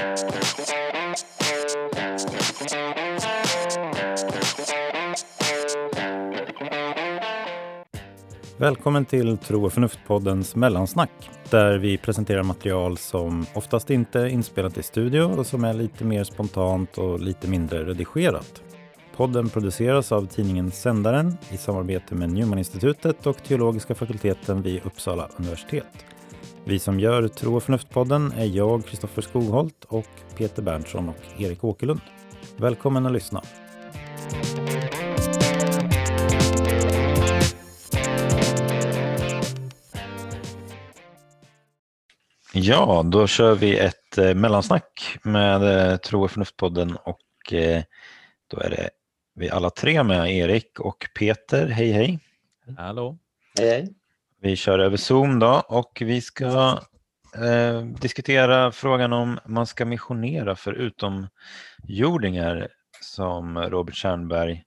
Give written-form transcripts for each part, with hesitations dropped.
Välkommen till Tro och förnuft-poddens mellansnack, där vi presenterar material som oftast inte är inspelat i studio och som är lite mer spontant och lite mindre redigerat. Podden produceras av tidningen Sändaren i samarbete med Newman-institutet och teologiska fakulteten vid Uppsala universitet. Vi som gör Tro och förnuft-podden är jag, Kristoffer Skogholt, och Peter Berntsson och Erik Åkerlund. Välkommen att lyssna! Ja, då kör vi ett mellansnack med Tro och förnuft-podden, och då är det vi alla tre med, Erik och Peter. Hej, hej! Hallå! Hej, hej! Vi kör över Zoom då, och vi ska diskutera frågan om man ska missionera för utomjordingar, som Robert Kärnberg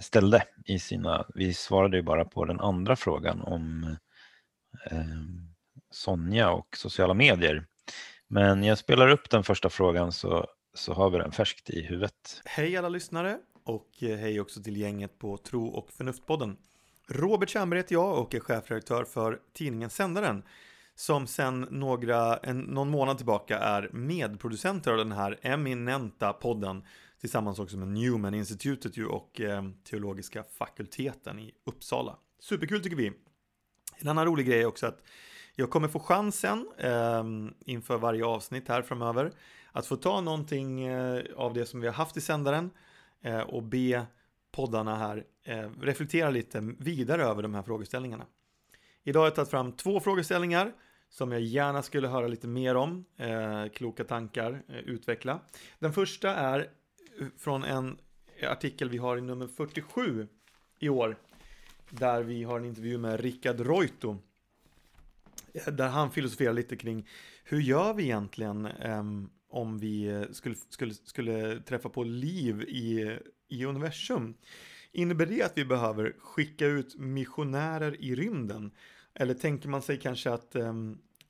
ställde i sina... Vi svarade ju bara på den andra frågan om Sonja och sociala medier. Men jag spelar upp den första frågan så har vi den färskt i huvudet. Hej alla lyssnare, och hej också till gänget på Tro och förnuftpodden. Robert Kärnberg heter jag och är chefredaktör för tidningen Sändaren, som sedan någon månad tillbaka är medproducenter av den här eminenta podden, tillsammans också med Newman-institutet och teologiska fakulteten i Uppsala. Superkul tycker vi. En annan rolig grej är också att jag kommer få chansen inför varje avsnitt här framöver att få ta någonting av det som vi har haft i Sändaren och be poddarna här reflektera lite vidare över de här frågeställningarna. Idag har jag tagit fram två frågeställningar som jag gärna skulle höra lite mer om, kloka tankar, utveckla. Den första är från en artikel vi har i nummer 47 i år, där vi har en intervju med Rickard Reuto, där han filosoferar lite kring hur gör vi egentligen om vi skulle träffa på liv i universum. Innebär det att vi behöver skicka ut missionärer i rymden? Eller tänker man sig kanske att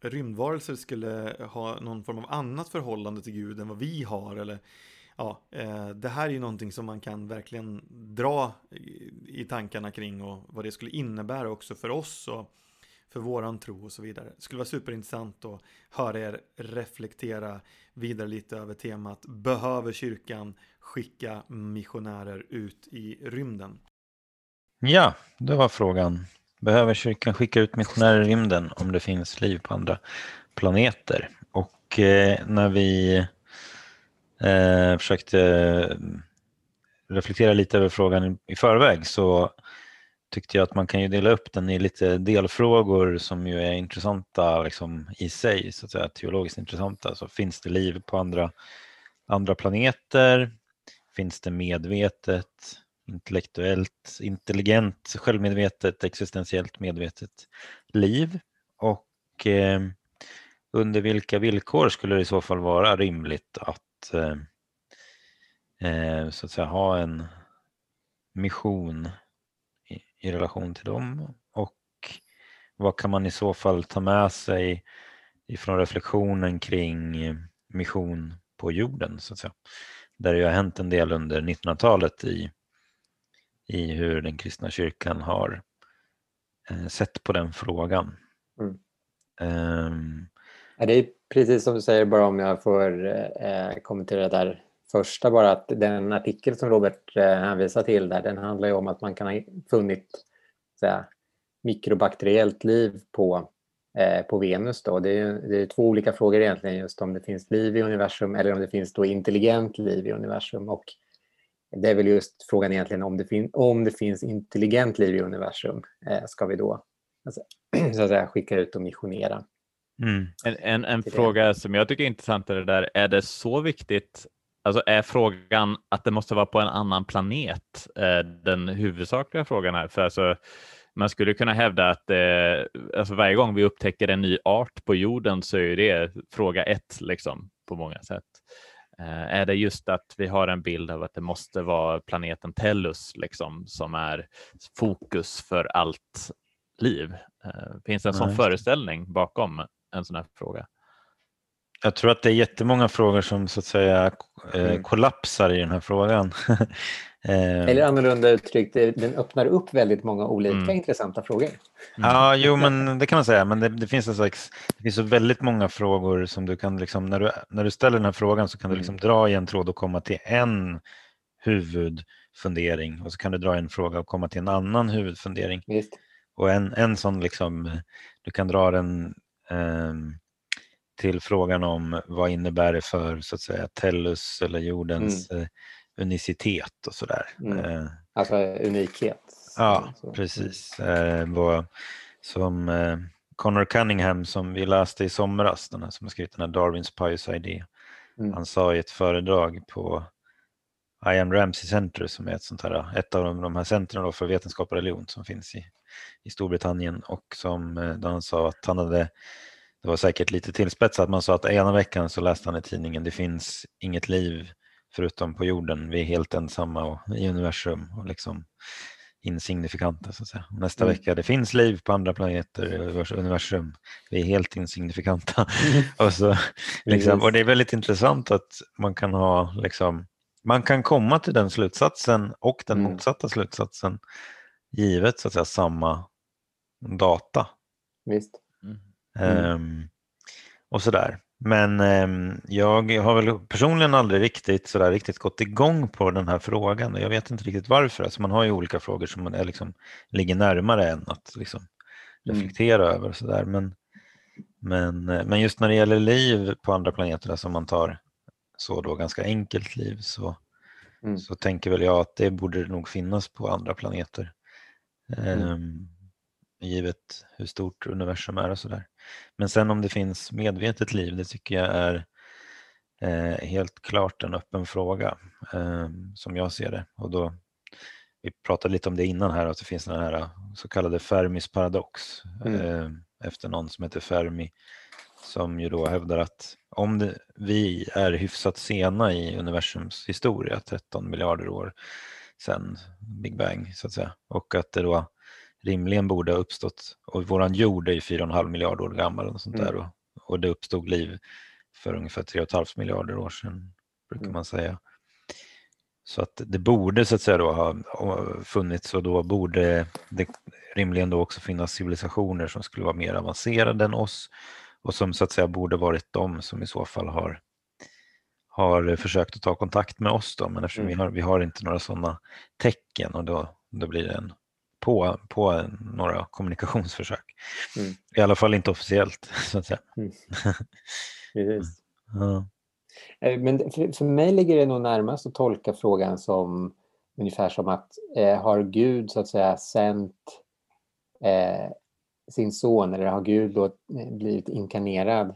rymdvarelser skulle ha någon form av annat förhållande till Gud än vad vi har? Eller, det här är ju någonting som man kan verkligen dra i tankarna kring, och vad det skulle innebära också för oss och för våran tro och så vidare. Det skulle vara superintressant att höra er reflektera vidare lite över temat: behöver kyrkan skicka missionärer ut i rymden? Ja, det var frågan. Behöver kyrkan skicka ut missionärer i rymden om det finns liv på andra planeter? Och när vi försökte reflektera lite över frågan i förväg, så tyckte jag att man kan ju dela upp den i lite delfrågor som ju är intressanta liksom i sig, så att säga, teologiskt intressanta. Så finns det liv på andra planeter? Finns det medvetet, intellektuellt, intelligent, självmedvetet, existentiellt medvetet liv? Och under vilka villkor skulle det i så fall vara rimligt att så att säga ha en mission i relation till dem, och vad kan man i så fall ta med sig ifrån reflektionen kring mission på jorden, så att säga. Där det har hänt en del under 1900-talet i hur den kristna kyrkan har sett på den frågan. Mm. Det är precis som du säger, bara om jag får kommentera där. Första bara att den artikel som Robert hänvisar till där, den handlar ju om att man kan ha funnit så här mikrobakteriellt liv på Venus då. Det är två olika frågor egentligen, just om det finns liv i universum eller om det finns då intelligent liv i universum, och det är väl just frågan egentligen om det finns intelligent liv i universum, ska vi då så att säga skicka ut och missionera. Mm. En fråga som jag tycker är intressant är det där, är det så viktigt? Alltså är frågan att det måste vara på en annan planet den huvudsakliga frågan här? För alltså, man skulle kunna hävda att varje gång vi upptäcker en ny art på jorden så är det fråga ett liksom, på många sätt. Är det just att vi har en bild av att det måste vara planeten Tellus liksom, som är fokus för allt liv? Finns det en sån föreställning bakom en sån här fråga? Jag tror att det är jättemånga frågor som så att säga kollapsar i den här frågan. Eller annorlunda uttryckt, den öppnar upp väldigt många olika intressanta frågor. Ja, jo, men det kan man säga. Men det finns en slags, det finns så väldigt många frågor som du kan liksom, när du ställer den här frågan så kan du liksom dra i en tråd och komma till en huvudfundering. Och så kan du dra en fråga och komma till en annan huvudfundering. Just. Och en sån liksom, du kan dra den till frågan om vad innebär det för så att säga tellus eller jordens unicitet och sådär. Alltså unikhet. Ja, så. Precis. Som Connor Cunningham som vi läste i somras, den här, som har skrivit den här Darwin's Pious Idea. Han sa i ett föredrag på Ramsey Center som är ett av de här centren för vetenskap och religion som finns i Storbritannien, och som då han sa att han hade, det var säkert lite tillspetsat, man sa att ena veckan så läste han i tidningen: det finns inget liv förutom på jorden, vi är helt ensamma och i universum och liksom insignifikanta så att säga. Nästa vecka: det finns liv på andra planeter i universum, vi är helt insignifikanta. Och så liksom, och det är väldigt intressant att man kan ha liksom, man kan komma till den slutsatsen och den motsatta slutsatsen givet så att säga samma data. Visst. Och sådär. Men jag har väl personligen aldrig riktigt gått igång på den här frågan. Jag vet inte riktigt varför. Alltså man har ju olika frågor som man är liksom, ligger närmare än att liksom reflektera över och sådär. Men just när det gäller liv på andra planeter som man tar så då ganska enkelt liv, så tänker väl jag att det borde nog finnas på andra planeter. Givet hur stort universum är och sådär. Men sen om det finns medvetet liv, det tycker jag är helt klart en öppen fråga som jag ser det. Och då, vi pratade lite om det innan här, att det finns den här så kallade Fermi's paradox efter någon som heter Fermi, som ju då hävdar att vi är hyfsat sena i universums historia, 13 miljarder år sedan Big Bang så att säga, och att det då rimligen borde ha uppstått, och våran jord är ju 4,5 miljarder år gammal och sånt där, och det uppstod liv för ungefär 3,5 miljarder år sedan brukar man säga. Så att det borde så att säga då ha funnits, och då borde det rimligen då också finnas civilisationer som skulle vara mer avancerade än oss. Och som så att säga borde varit de som i så fall har försökt att ta kontakt med oss då. Men eftersom vi har inte några sådana tecken, och då blir det på några kommunikationsförsök. I alla fall inte officiellt så att säga. Precis. Ja. Men för mig ligger det nog närmast att tolka frågan som ungefär som att har Gud så att säga sänt sin son, eller har Gud då blivit inkarnerad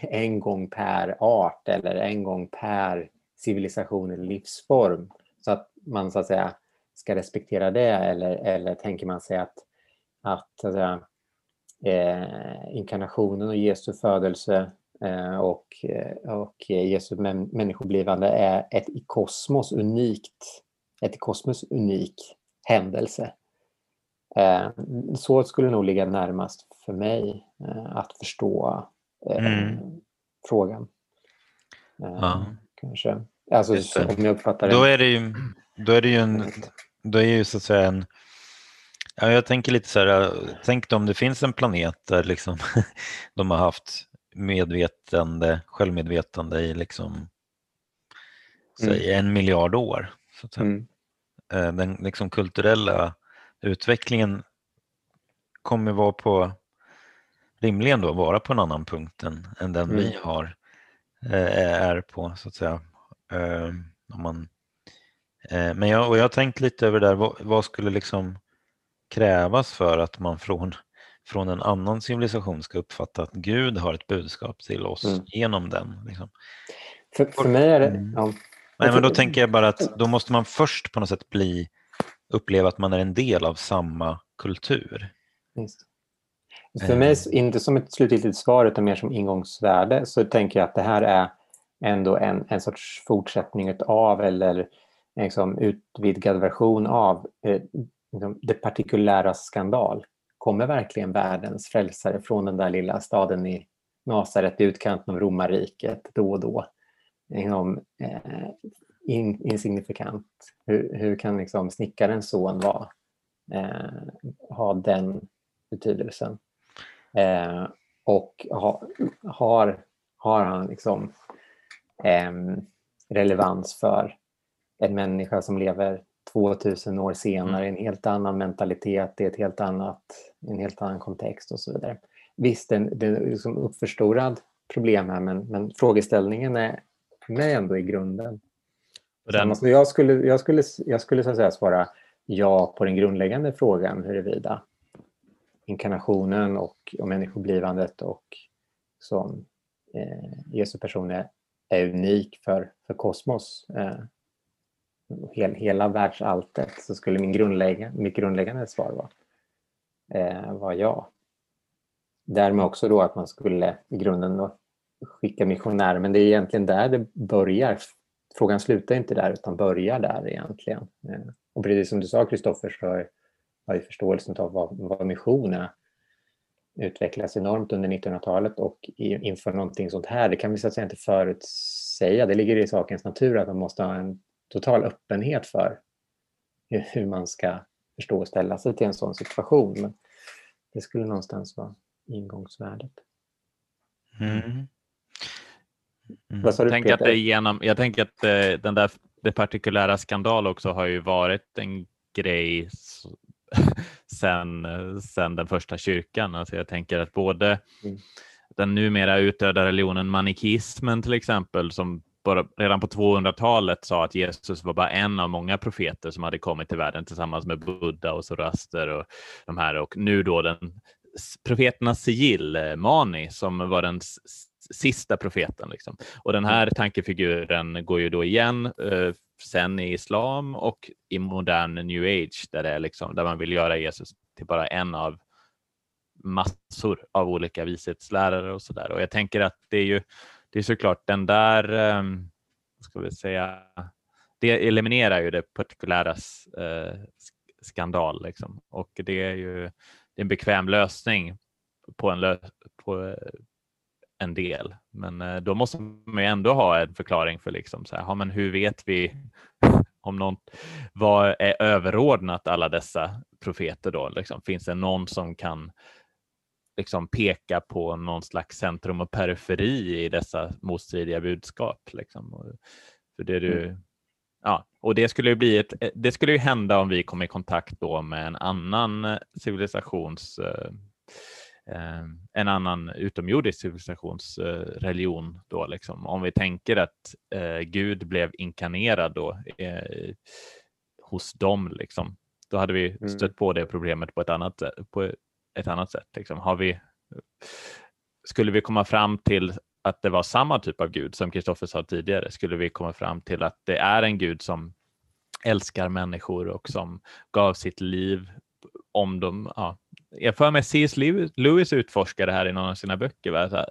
en gång per art eller en gång per civilisation eller livsform, så att man så att säga ska respektera det, eller tänker man sig att så att säga, inkarnationen och Jesu födelse och Jesu människoblivande är ett i kosmos unik händelse. Så skulle nog ligga närmast för mig att förstå frågan. Kanske. Alltså, om jag uppfattar det. Då är det ju så att säga en... Ja, jag tänker lite så här, tänk om det finns en planet där liksom de har haft självmedvetande i liksom säg 1 miljard år. Så att den liksom kulturella utvecklingen kommer rimligen vara på en annan punkt än den vi har är på så att säga. Men jag har tänkt lite över det där, vad skulle liksom krävas för att man från en annan civilisation ska uppfatta att Gud har ett budskap till oss genom den liksom. För mig är det Nej, men då tänker jag bara att då måste man först på något sätt uppleva att man är en del av samma kultur. Just. För mig, inte som ett slutgiltigt svar utan mer som ingångsvärde, så tänker jag att det här är ändå en sorts fortsättning av, eller liksom utvidgad version av det partikulära skandal. Kommer verkligen världens frälsare från den där lilla staden i Nasaret i utkanten av romarriket då och då. Insignifikant. Hur kan liksom snickarens son vara, ha den betydelsen? Och har han liksom relevans för en människa som lever 2000 år senare, en helt annan mentalitet, i en helt annan kontext och så vidare. Visst, det är liksom uppförstorad problem här, men frågeställningen är för mig ändå i grunden. Så jag skulle så att säga svara ja på den grundläggande frågan huruvida inkarnationen och människoblivandet och som Jesu person är unik för kosmos, hela världsalltet, så skulle mitt grundläggande svar vara var ja. Därmed också då att man skulle i grunden skicka missionärer, men det är egentligen där det börjar. Frågan slutar inte där utan börjar där egentligen. Och precis som du sa, Kristoffer, så har ju förståelsen av vad missionerna utvecklas enormt under 1900-talet och inför någonting sånt här. Det kan vi så att säga inte förutsäga. Det ligger i sakens natur att man måste ha en total öppenhet för hur man ska förstå och ställa sig till en sån situation. Men det skulle någonstans vara ingångsvärdet. Mm. Jag tänker att det partikulära skandal också har ju varit en grej sen den första kyrkan. Alltså jag tänker att både den numera utdöda religionen manikismen till exempel, som bara redan på 200-talet sa att Jesus var bara en av många profeter som hade kommit till världen tillsammans med Buddha och Zoroaster och de här, och nu då den profeternas sigill, Mani, som var den sista profeten liksom. Och den här tankefiguren går ju då igen sen i islam och i modern new age, där det är liksom, där man vill göra Jesus till bara en av massor av olika vishetslärare och sådär. Och jag tänker att det är såklart den där det eliminerar ju det partikulära skandal liksom. Och det är ju en bekväm lösning på en del, men då måste man ju ändå ha en förklaring för liksom så här, men hur vet vi om vad är överordnat alla dessa profeter då liksom? Finns det någon som kan liksom peka på någon slags centrum och periferi i dessa motstridiga budskap liksom? Och för det och det skulle ju bli det skulle ju hända om vi kom i kontakt då med en annan civilisations en annan utomjordisk civilisationsreligion då liksom. Om vi tänker att Gud blev inkarnerad då hos dem liksom, då hade vi stött på det problemet på ett annat sätt liksom. Skulle vi komma fram till att det var samma typ av Gud som Kristoffer sa tidigare? Skulle vi komma fram till att det är en Gud som älskar människor och som gav sitt liv om dem? Ja. Jag för mig C.S. Lewis utforskar det här i någon av sina böcker. Va?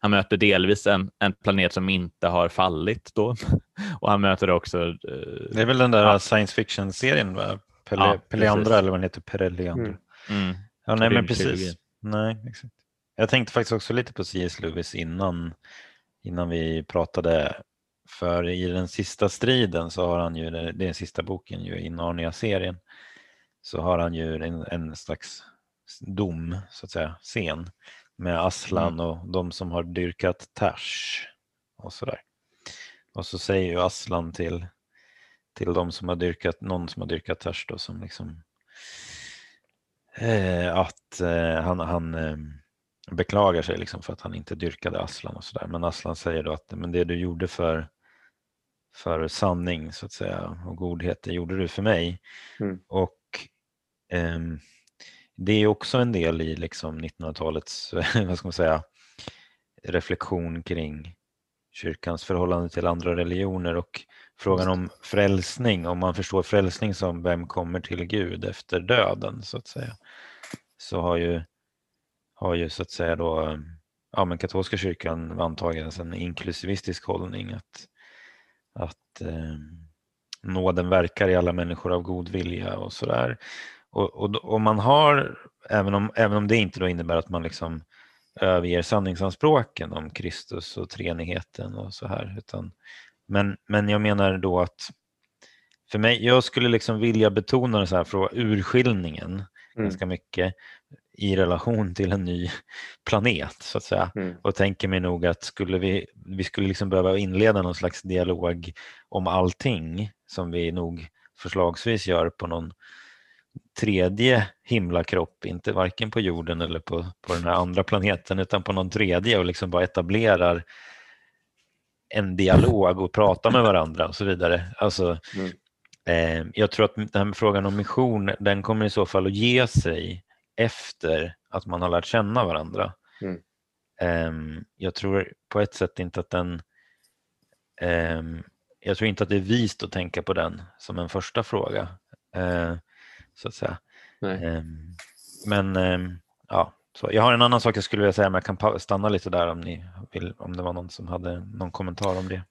Han möter delvis en planet som inte har fallit då. Och han möter också... det är väl den där science fiction-serien, va? Perelandra, eller vad den heter, Perelandra. Ja, nej, men precis. Nej, exakt. Jag tänkte faktiskt också lite på C.S. Lewis innan vi pratade. För i den sista striden så har han ju, det är den sista boken ju i Narnia-serien, så har han ju en slags dom, så att säga, scen med Aslan och de som har dyrkat Tash och sådär. Och så säger ju Aslan till de som har dyrkat, någon som har dyrkat Tash då, som liksom att han beklagar sig liksom för att han inte dyrkade Aslan och sådär. Men Aslan säger då att men det du gjorde för sanning, så att säga, och godhet, det gjorde du för mig. Och det är också en del i liksom 1900-talets, vad ska man säga, reflektion kring kyrkans förhållande till andra religioner och frågan om frälsning, om man förstår frälsning som vem kommer till Gud efter döden, så att säga. Så har ju så att säga då, ja, men katolska kyrkan antagit en inklusivistisk hållning att nåden verkar i alla människor av god vilja och sådär. Och man har, även om det inte då innebär att man liksom överger sanningsanspråken om Kristus och treenigheten och så här. Utan, men jag menar då att för mig, jag skulle liksom vilja betona den så här från urskiljningen ganska mycket i relation till en ny planet så att säga. Och tänker mig nog att vi skulle liksom behöva inleda någon slags dialog om allting som vi nog förslagsvis gör på någon tredje himlakropp, inte varken på jorden eller på den här andra planeten utan på någon tredje, och liksom bara etablerar en dialog och pratar med varandra och så vidare. Alltså, jag tror att den här frågan om mission, den kommer i så fall att ge sig efter att man har lärt känna varandra. Jag tror på ett sätt inte att den jag tror inte att det är vist att tänka på den som en första fråga så att säga. Men ja, så jag har en annan sak jag skulle vilja säga, men jag kan stanna lite där om ni vill, om det var någon som hade någon kommentar om det.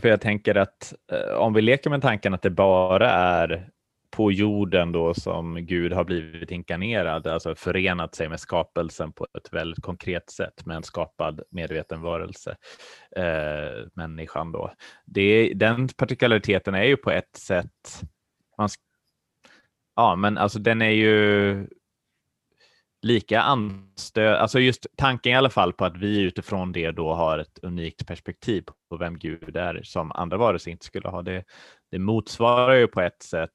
För jag tänker att om vi leker med tanken att det bara är på jorden då som Gud har blivit inkarnerad, alltså förenat sig med skapelsen på ett väldigt konkret sätt med en skapad medveten varelse, människan då. Den partikulariteten är ju på ett sätt ja, men alltså den är ju lika anstöd, alltså just tanken i alla fall på att vi utifrån det då har ett unikt perspektiv på vem Gud är som andra varelser inte skulle ha. Det motsvarar ju på ett sätt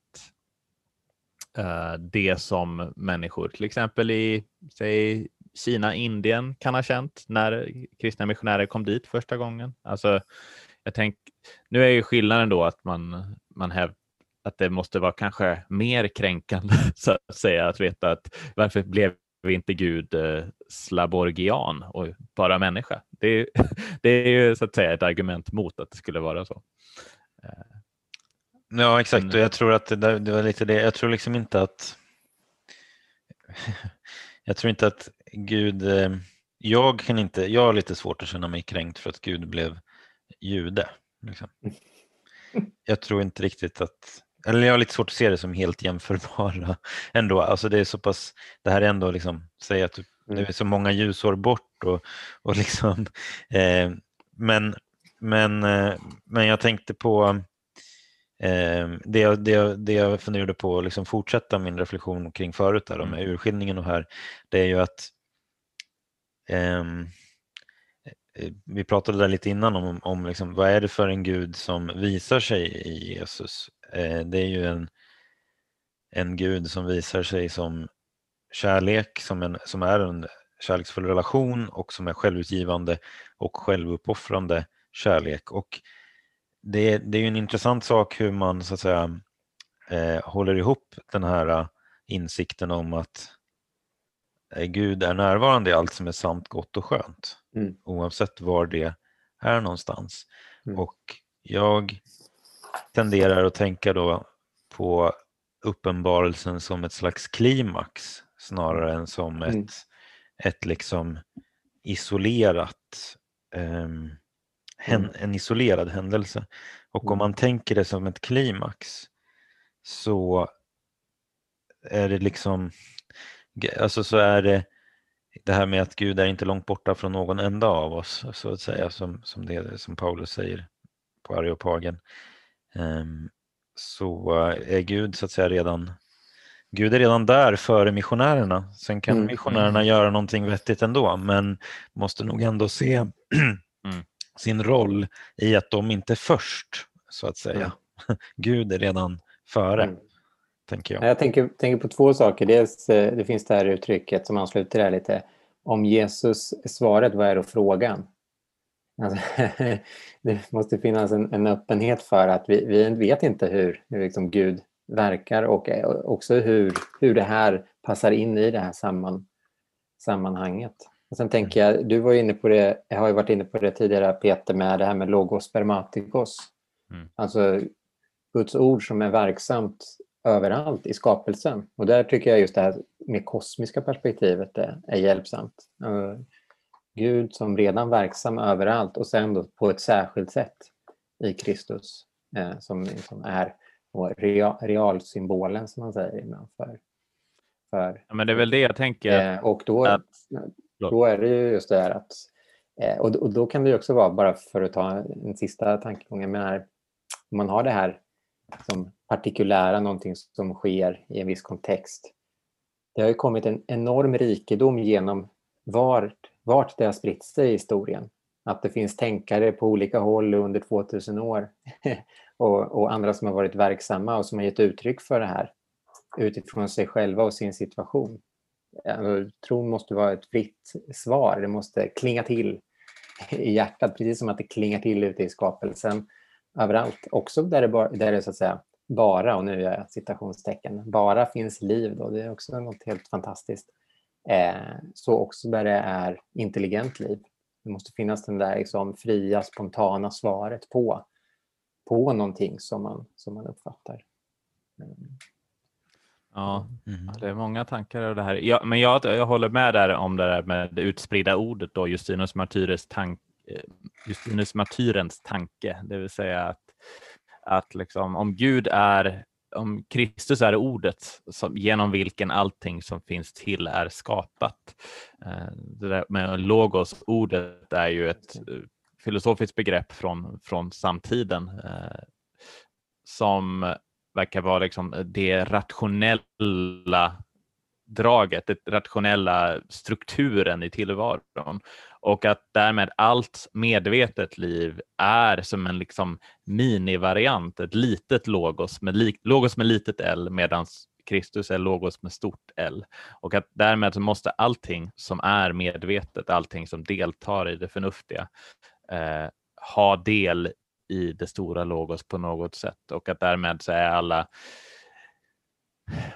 det som människor till exempel i säg, Kina, Indien kan ha känt när kristna missionärer kom dit första gången. Alltså jag tänker, nu är ju skillnaden då att man hävdar att det måste vara kanske mer kränkande så att säga, att veta att varför blev vi inte Gud slaborgian och bara människa. Det är ju så att säga ett argument mot att det skulle vara så. Ja, exakt. Men, och jag tror att det var lite det. Jag tror liksom inte att Gud jag har lite svårt att känna mig kränkt för att Gud blev jude liksom. Jag tror inte riktigt att, eller jag har lite svårt att se det som helt jämförbara ändå, alltså det är så pass, det här är ändå liksom, säga att det är så många ljusår bort och liksom men jag tänkte på det jag funderade på att liksom fortsätta min reflektion kring förut där med urskiljningen och här, det är ju att vi pratade där lite innan om liksom, vad är det för en Gud som visar sig i Jesus? Det är ju en Gud som visar sig som kärlek, som är en kärleksfull relation och som är självutgivande och självuppoffrande kärlek. Och det är ju en intressant sak hur man så att säga håller ihop den här insikten om att Gud är närvarande i allt som är sant, gott och skönt. Oavsett var det är någonstans. Och jag tenderar att tänka då på uppenbarelsen som ett slags klimax snarare än som ett liksom isolerat en isolerad händelse. Och om man tänker det som ett klimax så är det liksom, alltså så är det här med att Gud är inte långt borta från någon enda av oss så att säga, som Paulus säger på Areopagen, så är Gud så att säga redan där före missionärerna. Sen kan missionärerna göra någonting vettigt ändå, men måste nog ändå se sin roll i att de inte är först så att säga. Gud är redan före. Jag tänker på två saker. Dels, det finns det här uttrycket som ansluter till det här lite. Om Jesus är svaret, vad är då frågan? Alltså, det måste finnas en öppenhet för att vi vet inte hur liksom Gud verkar och också hur det här passar in i det här sammanhanget. Och sen tänker jag, du var inne på det, jag har ju varit inne på det tidigare Peter, med det här med logos spermatikos. Alltså Guds ord som är verksamt överallt i skapelsen, och där tycker jag just det här med kosmiska perspektivet är hjälpsamt. Gud som redan verksam överallt och sen då på ett särskilt sätt i Kristus som är realsymbolen som man säger innan för. Ja, men det är väl det jag tänker. Och då, att, då är det ju just det här att, och då kan det ju också vara, bara för att ta en sista tankegång, jag menar, om man har det här som partikulära, någonting som sker i en viss kontext, det har ju kommit en enorm rikedom genom vart det har spritt sig i historien. Att det finns tänkare på olika håll under 2000 år och andra som har varit verksamma och som har gett uttryck för det här utifrån sig själva och sin situation. Tron måste vara ett fritt svar, det måste klinga till i hjärtat, precis som att det klingar till ute i skapelsen överallt. Också där det så att säga bara, och nu är jag citationstecken, bara finns liv då, det är också något helt fantastiskt. Så också där det är intelligent liv. Det måste finnas den där liksom fria, spontana svaret på någonting som man uppfattar. Ja, det är många tankar av det här. Ja, men jag håller med där om det där med det utspridda ordet då, Justinus Martyrens tanke. Det vill säga att liksom, om Kristus är ordet som, genom vilken allting som finns till är skapat. Det där med logos, ordet, är ju ett filosofiskt begrepp från samtiden som verkar vara liksom det rationella draget, det rationella strukturen i tillvaron, och att därmed allt medvetet liv är som en liksom minivariant, ett litet logos med litet l, medan Kristus är logos med stort l, och att därmed så måste allting som är medvetet, allting som deltar i det förnuftiga ha del i det stora logos på något sätt, och att därmed så är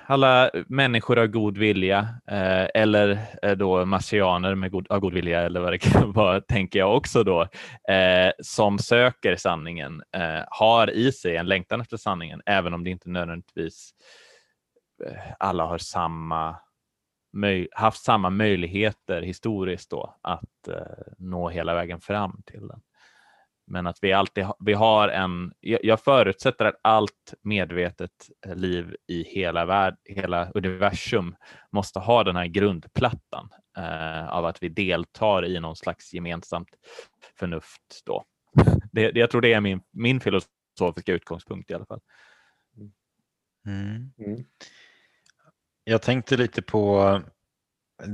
alla människor av god vilja eller då marsianer av god vilja, eller vad det kan vara, tänker jag också då, som söker sanningen har i sig en längtan efter sanningen, även om det inte nödvändigtvis alla har haft samma möjligheter historiskt då att nå hela vägen fram till den. Men att jag förutsätter att allt medvetet liv i hela universum måste ha den här grundplattan av att vi deltar i någon slags gemensamt förnuft då. Jag tror det är min filosofiska utgångspunkt i alla fall. Jag tänkte lite på,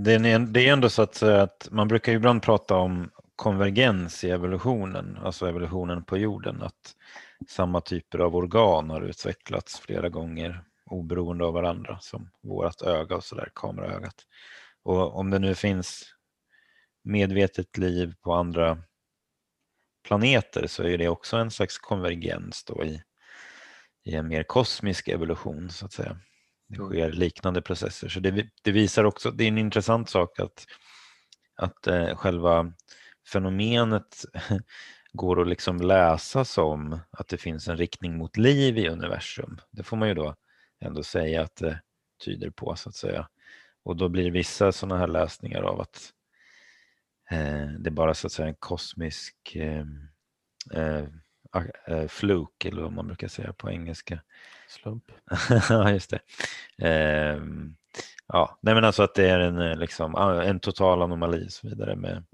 det är ändå så att man brukar ju ibland prata om konvergens i evolutionen, alltså evolutionen på jorden, att samma typer av organ har utvecklats flera gånger oberoende av varandra, som vårat öga och sådär, kameraögat. Och om det nu finns medvetet liv på andra planeter, så är det också en slags konvergens då i en mer kosmisk evolution så att säga. Det sker liknande processer, så det visar också, det är en intressant sak att själva fenomenet går att liksom läsa som att det finns en riktning mot liv i universum. Det får man ju då ändå säga att det tyder på så att säga. Och då blir vissa sådana här läsningar av att det är bara så att säga en kosmisk fluk, eller vad man brukar säga på engelska. Slump. Ja, just det. Nej, men alltså att det är en total anomali och så vidare, men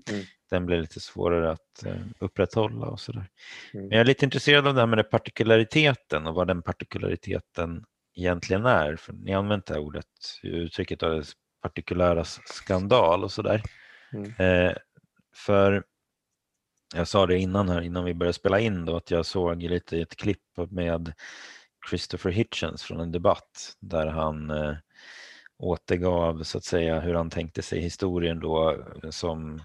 den blir lite svårare att upprätthålla och sådär. Men jag är lite intresserad av det här med partikulariteten och vad den partikulariteten egentligen är, för ni har använt det här ordet, uttrycket av det partikulära skandal och sådär. För jag sa det innan vi började spela in då, att jag såg lite i ett klipp med Christopher Hitchens från en debatt där han återgav så att säga hur han tänkte sig historien då som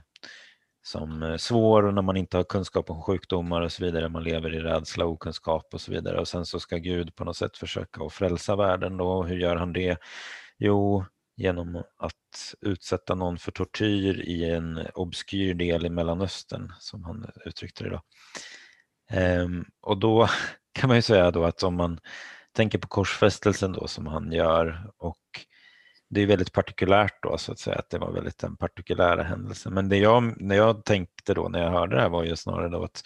svår, och när man inte har kunskap om sjukdomar och så vidare, man lever i rädsla och okunskap och så vidare, och sen så ska Gud på något sätt försöka att frälsa världen då. Hur gör han det? Jo, genom att utsätta någon för tortyr i en obskyr del i Mellanöstern, som han uttryckte det då. Och då kan man ju säga då att om man tänker på korsfästelsen då som han gör, och det är väldigt partikulärt då så att säga, att det var väldigt en partikulära händelse. Men när jag tänkte då när jag hörde det här var ju snarare då att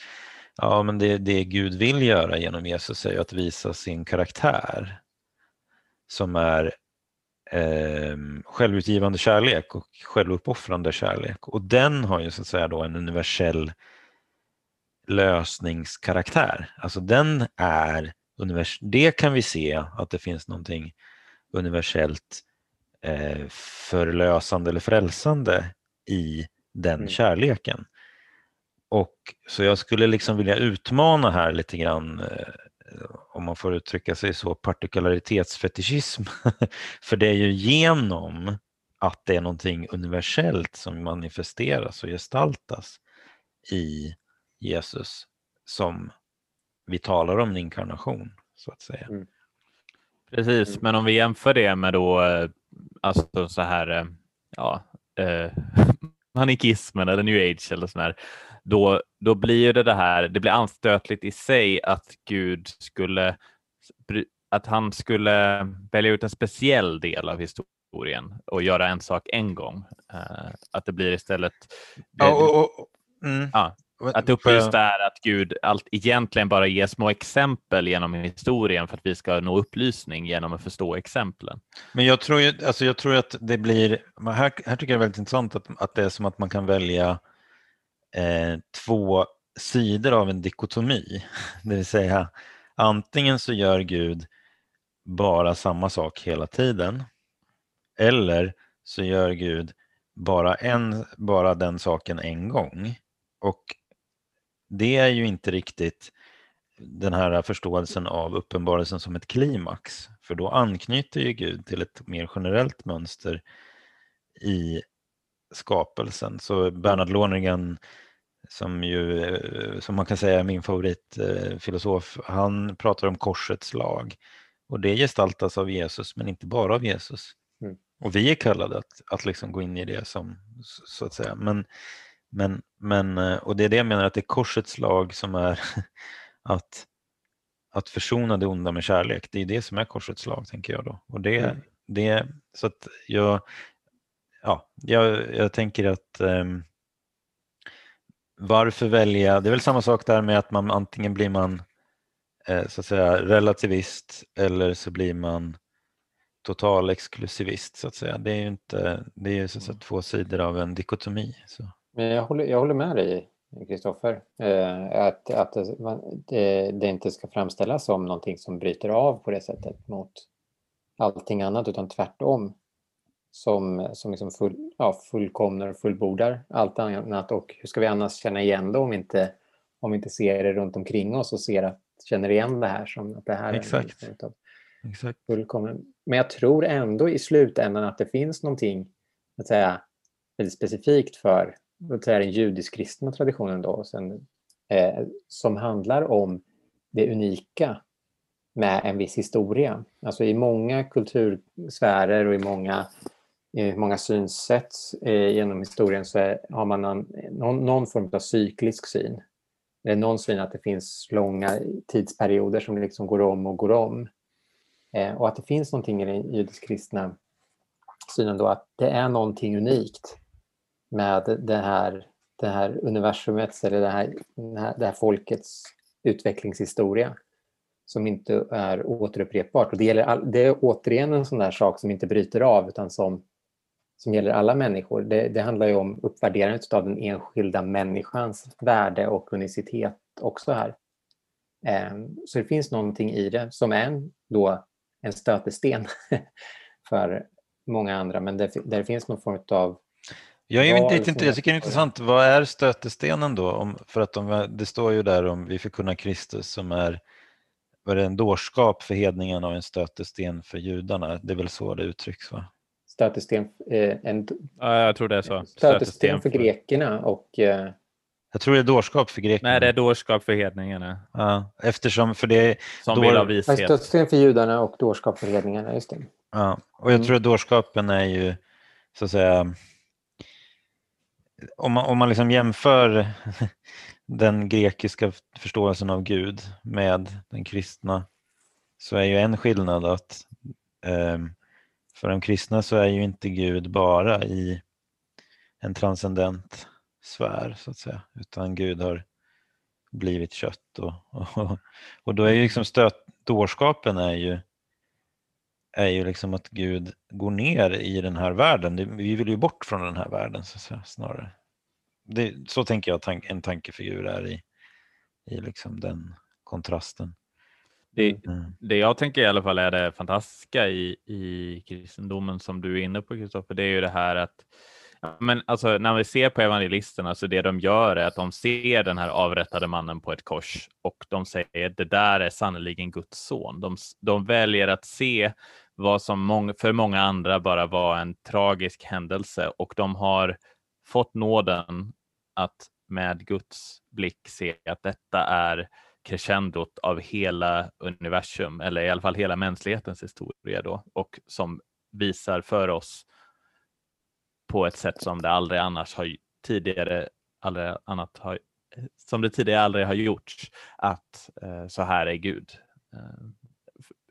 ja, men det Gud vill göra genom Jesus är ju att visa sin karaktär som är självutgivande kärlek och självuppoffrande kärlek. Och den har ju så att säga då en universell lösningskaraktär. Alltså den är det kan vi se att det finns någonting universellt förlösande eller frälsande i den kärleken. Och så jag skulle liksom vilja utmana här lite grann, om man får uttrycka sig så, partikularitetsfetischism. För det är ju genom att det är någonting universellt som manifesteras och gestaltas i Jesus som vi talar om inkarnation, så att säga. Mm. Precis, men om vi jämför det med då alltså så här manikismen eller New Age eller sån här, då blir ju det här, det blir anstötligt i sig att Gud skulle, att han skulle välja ut en speciell del av historien och göra en sak en gång. Att det blir istället att upplyst där att Gud allt egentligen bara ger små exempel genom historien för att vi ska nå upplysning genom att förstå exemplen. Men jag tror ju, alltså jag tror att det blir, här tycker jag det är väldigt intressant att det är som att man kan välja två sidor av en dikotomi. Det vill säga, antingen så gör Gud bara samma sak hela tiden, eller så gör Gud bara den saken en gång. Och det är ju inte riktigt den här förståelsen av uppenbarelsen som ett klimax. För då anknyter ju Gud till ett mer generellt mönster i skapelsen. Så Bernard Lonergan, som man kan säga är min favoritfilosof, han pratar om korsets lag. Och det gestaltas av Jesus, men inte bara av Jesus. Mm. Och vi är kallade att liksom gå in i det som, så att säga. Men och det är det jag menar, att det är korsets lag som är att försona det onda med kärlek. Det är det som är korsets lag, tänker jag då. Och det så att jag tänker att varför välja, det är väl samma sak där med att man antingen blir man så att säga relativist eller så blir man total exklusivist, så att säga. Det är ju inte, det är ju så att säga två sidor av en dikotomi, så. Men jag håller med dig, Kristoffer, att det inte ska framställas som någonting som bryter av på det sättet mot allting annat, utan tvärtom som liksom fullkomnar och fullbordar allt annat. Och hur ska vi annars känna igen det om vi inte ser det runt omkring oss och känner igen det här som att det här Exakt. Fullkommen. Men jag tror ändå i slutändan att det finns någonting, att säga, väldigt specifikt för den judisk-kristna traditionen då, sen, som handlar om det unika med en viss historia. Alltså i många kultursfärer och i många synsätt genom historien så har man någon form av cyklisk syn. Det är någon syn att det finns långa tidsperioder som liksom går om. Och att det finns någonting i den judisk-kristna synen då, att det är någonting unikt med det här universumets eller det här folkets utvecklingshistoria som inte är återupprepbart. Och det är återigen en sån där sak som inte bryter av, utan som gäller alla människor. Det handlar ju om uppvärderandet av den enskilda människans värde och unicitet också här. Så det finns någonting i det som är en stötesten för många andra, men där finns någon form av... Jag tycker det är intressant. Vad är stötestenen då? För att det står ju där om vi förkunnar Kristus som var det en dårskap för hedningarna och en stötesten för judarna. Det är väl så det uttrycks, va? Stötesten... jag tror det är så. Stötesten för grekerna och... Jag tror det är dårskap för grekerna. Nej, det är dårskap för hedningarna. Ja, eftersom för det... Som vill ha vishet. Stötesten för judarna och dårskap för hedningarna, just det. Ja, och jag tror att dårskapen är ju, så att säga... Om man liksom jämför den grekiska förståelsen av Gud med den kristna, så är ju en skillnad att för de kristna så är ju inte Gud bara i en transcendent sfär, så att säga, utan Gud har blivit kött och då är ju liksom dårskapen är ju är ju liksom att Gud går ner i den här världen. Vi vill ju bort från den här världen så snarare. Så tänker jag att en tankefigur är i liksom den kontrasten. Det jag tänker i alla fall är det fantastiska i kristendomen som du är inne på, Kristoffer. Det är ju det här att men alltså, när vi ser på evangelisterna så det de gör är att de ser den här avrättade mannen på ett kors och de säger att det där är sannoliken Guds son. De väljer att se vad som för många andra bara var en tragisk händelse, och de har fått nåden att med Guds blick se att detta är crescendot av hela universum, eller i alla fall hela mänsklighetens historia då, och som visar för oss på ett sätt som det aldrig annars har tidigare, som det tidigare aldrig har gjorts, att så här är Gud.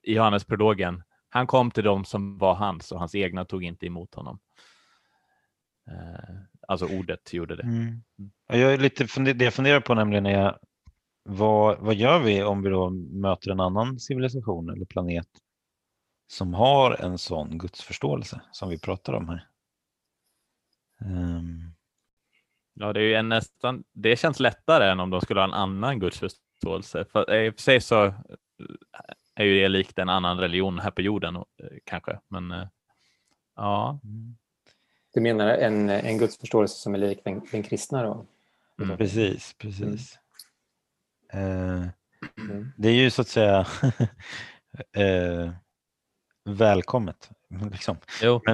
I Johannes prologen, han kom till dem som var hans och hans egna tog inte emot honom. Alltså ordet gjorde det. Mm. Jag är lite funderar på nämligen är vad gör vi om vi då möter en annan civilisation eller planet som har en sån gudsförståelse som vi pratar om här? Ja, det är ju nästan, det känns lättare än om de skulle ha en annan gudsförståelse. För i och för sig så är ju det likt en annan religion här på jorden kanske, men ja. Du menar en gudsförståelse som är lik den kristna då? Mm. Precis. Det är ju så att säga välkommet liksom.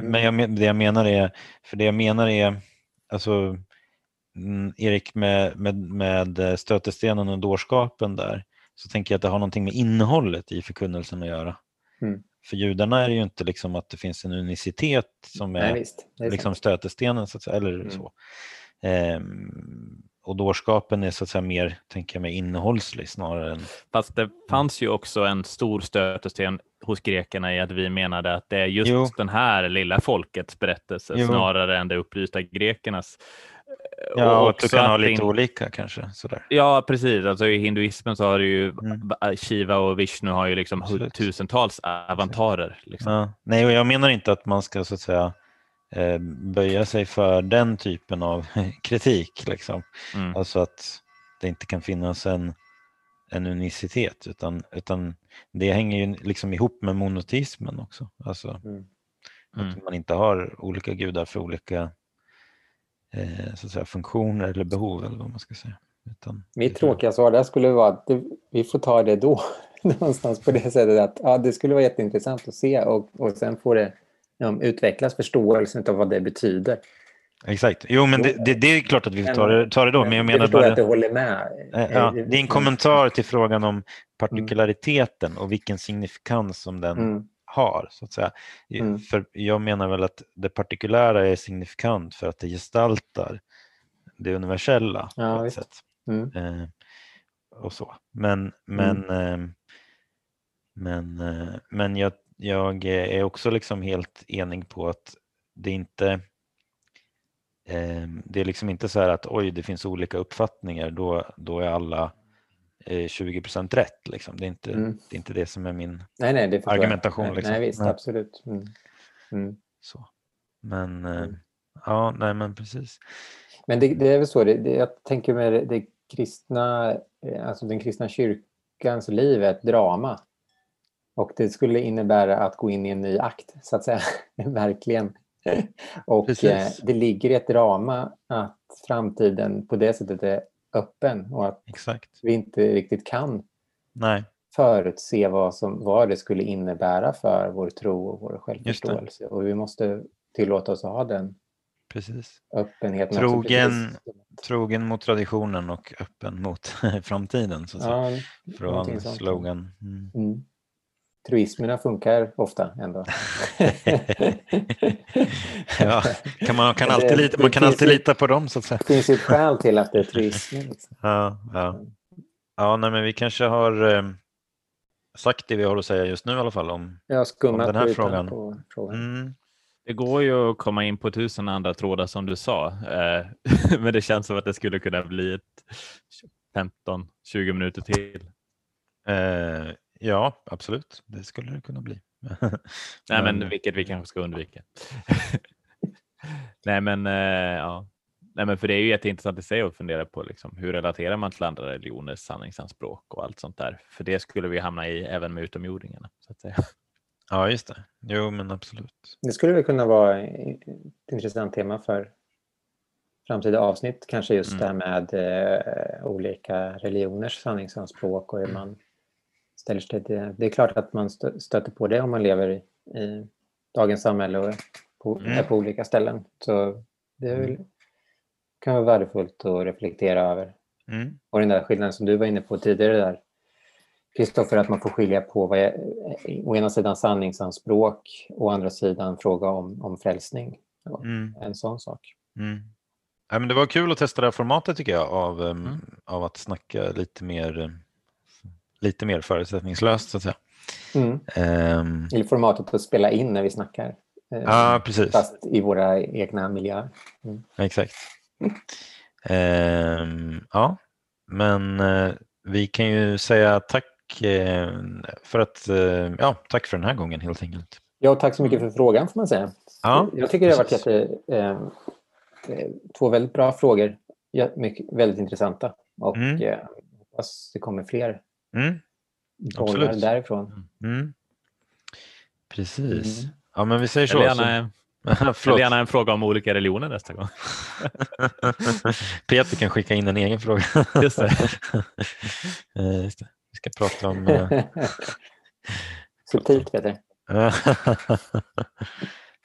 Men det jag menar är, alltså Erik med stötestenen och dårskapen där, så tänker jag att det har någonting med innehållet i förkunnelsen att göra. Mm. För judarna är det ju inte liksom att det finns en unicitet som är, är liksom stötestenen så att säga, eller så. Och dårskapen är så att säga mer, tänker jag mig, innehållslig snarare än... Fast det fanns ju också en stor stötesten hos grekerna i att vi menade att det är just den här lilla folkets berättelse snarare än det upplysta grekernas. Ja, och du kan ha lite olika kanske. Sådär. Ja, precis. Alltså, i hinduismen så har du ju Shiva och Vishnu har ju liksom tusentals avantarer. Liksom. Ja. Nej, och jag menar inte att man ska så att säga böja sig för den typen av kritik liksom. Alltså att det inte kan finnas en unicitet, utan det hänger ju liksom ihop med monoteismen också, alltså att man inte har olika gudar för olika så att säga funktioner eller behov eller vad man ska säga. Mitt tråkiga svar där skulle vara att vi får ta det då någonstans på det sättet att ja, det skulle vara jätteintressant att se och sen får det utvecklas förståelsen av vad det betyder. Exakt. Jo, men det är klart att vi tar det då. Men jag menar bara att du håller med. Ja, det är en kommentar till frågan om partikulariteten och vilken signifikans som den har, så att säga. För jag menar väl att det partikulära är signifikant för att det gestaltar det universella på ett sätt. Och så. Men jag är också liksom helt enig på att det inte det är liksom inte så här att oj, det finns olika uppfattningar, då är alla 20% rätt liksom. Det är inte det som är min det argumentation liksom. Nej, visst, absolut. Så. Men ja, nej men precis. Men det är väl så det jag tänker med det kristna, alltså den kristna kyrkans liv är ett drama. Och det skulle innebära att gå in i en ny akt, så att säga, verkligen. Och det ligger i ett drama att framtiden på det sättet är öppen och att vi inte riktigt kan förutse vad det skulle innebära för vår tro och vår självförståelse. Och vi måste tillåta oss att ha den öppenheten. Trogen mot traditionen och öppen mot framtiden, så att säga. Från slogan. Truismerna funkar ofta ändå. Ja, man kan alltid lita, på dem så att säga. Det finns ju skäl till att det är truismer liksom. Ja, nej, men vi kanske har sagt det vi har att säga just nu i alla fall om den här frågan. Det går ju att komma in på 1000 andra trådar som du sa. Men det känns som att det skulle kunna bli ett 15-20 minuter till. Ja, absolut. Det skulle det kunna bli. Nej, men vilket vi kanske ska undvika. Nej, men ja. Nej, men för det är ju jätteintressant i sig att fundera på liksom, hur relaterar man till andra religioner, sanningsanspråk och allt sånt där. För det skulle vi hamna i även med utomjordingarna, så att säga. Ja, just det. Jo, men absolut. Det skulle väl kunna vara ett intressant tema för framtida avsnitt. Kanske just det här med olika religioners sanningsanspråk och hur man ställer sig till det. Det är klart att man stöter på det om man lever i dagens samhälle och på olika ställen. Så det är väl... kan vara värdefullt att reflektera över. Och den där skillnaden som du var inne på tidigare där, Kristoffer, att man får skilja på vad jag, å ena sidan sanningsanspråk och å andra sidan fråga om frälsning. En sån sak. Ja, men det var kul att testa det här formatet, tycker jag, av att snacka lite mer förutsättningslöst, så att säga. I formatet att spela in när vi snackar. Ja, precis. Fast i våra egna miljöer. Exakt. Ja, men vi kan ju säga tack för att tack för den här gången, helt enkelt. Ja, tack så mycket för frågan, får man säga. Ja, jag tycker precis. Det har varit två väldigt bra frågor, väldigt intressanta, och hoppas det kommer fler bollar därifrån. Precis. Ja, men vi säger så. Eller gärna en fråga om olika religioner nästa gång. Peter kan skicka in en egen fråga. Just det. Just det. Vi ska prata om... Subtilt, Peter.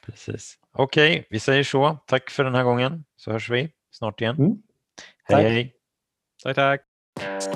Precis. Okej, vi säger så. Tack för den här gången. Så hörs vi snart igen. Hej. Tack.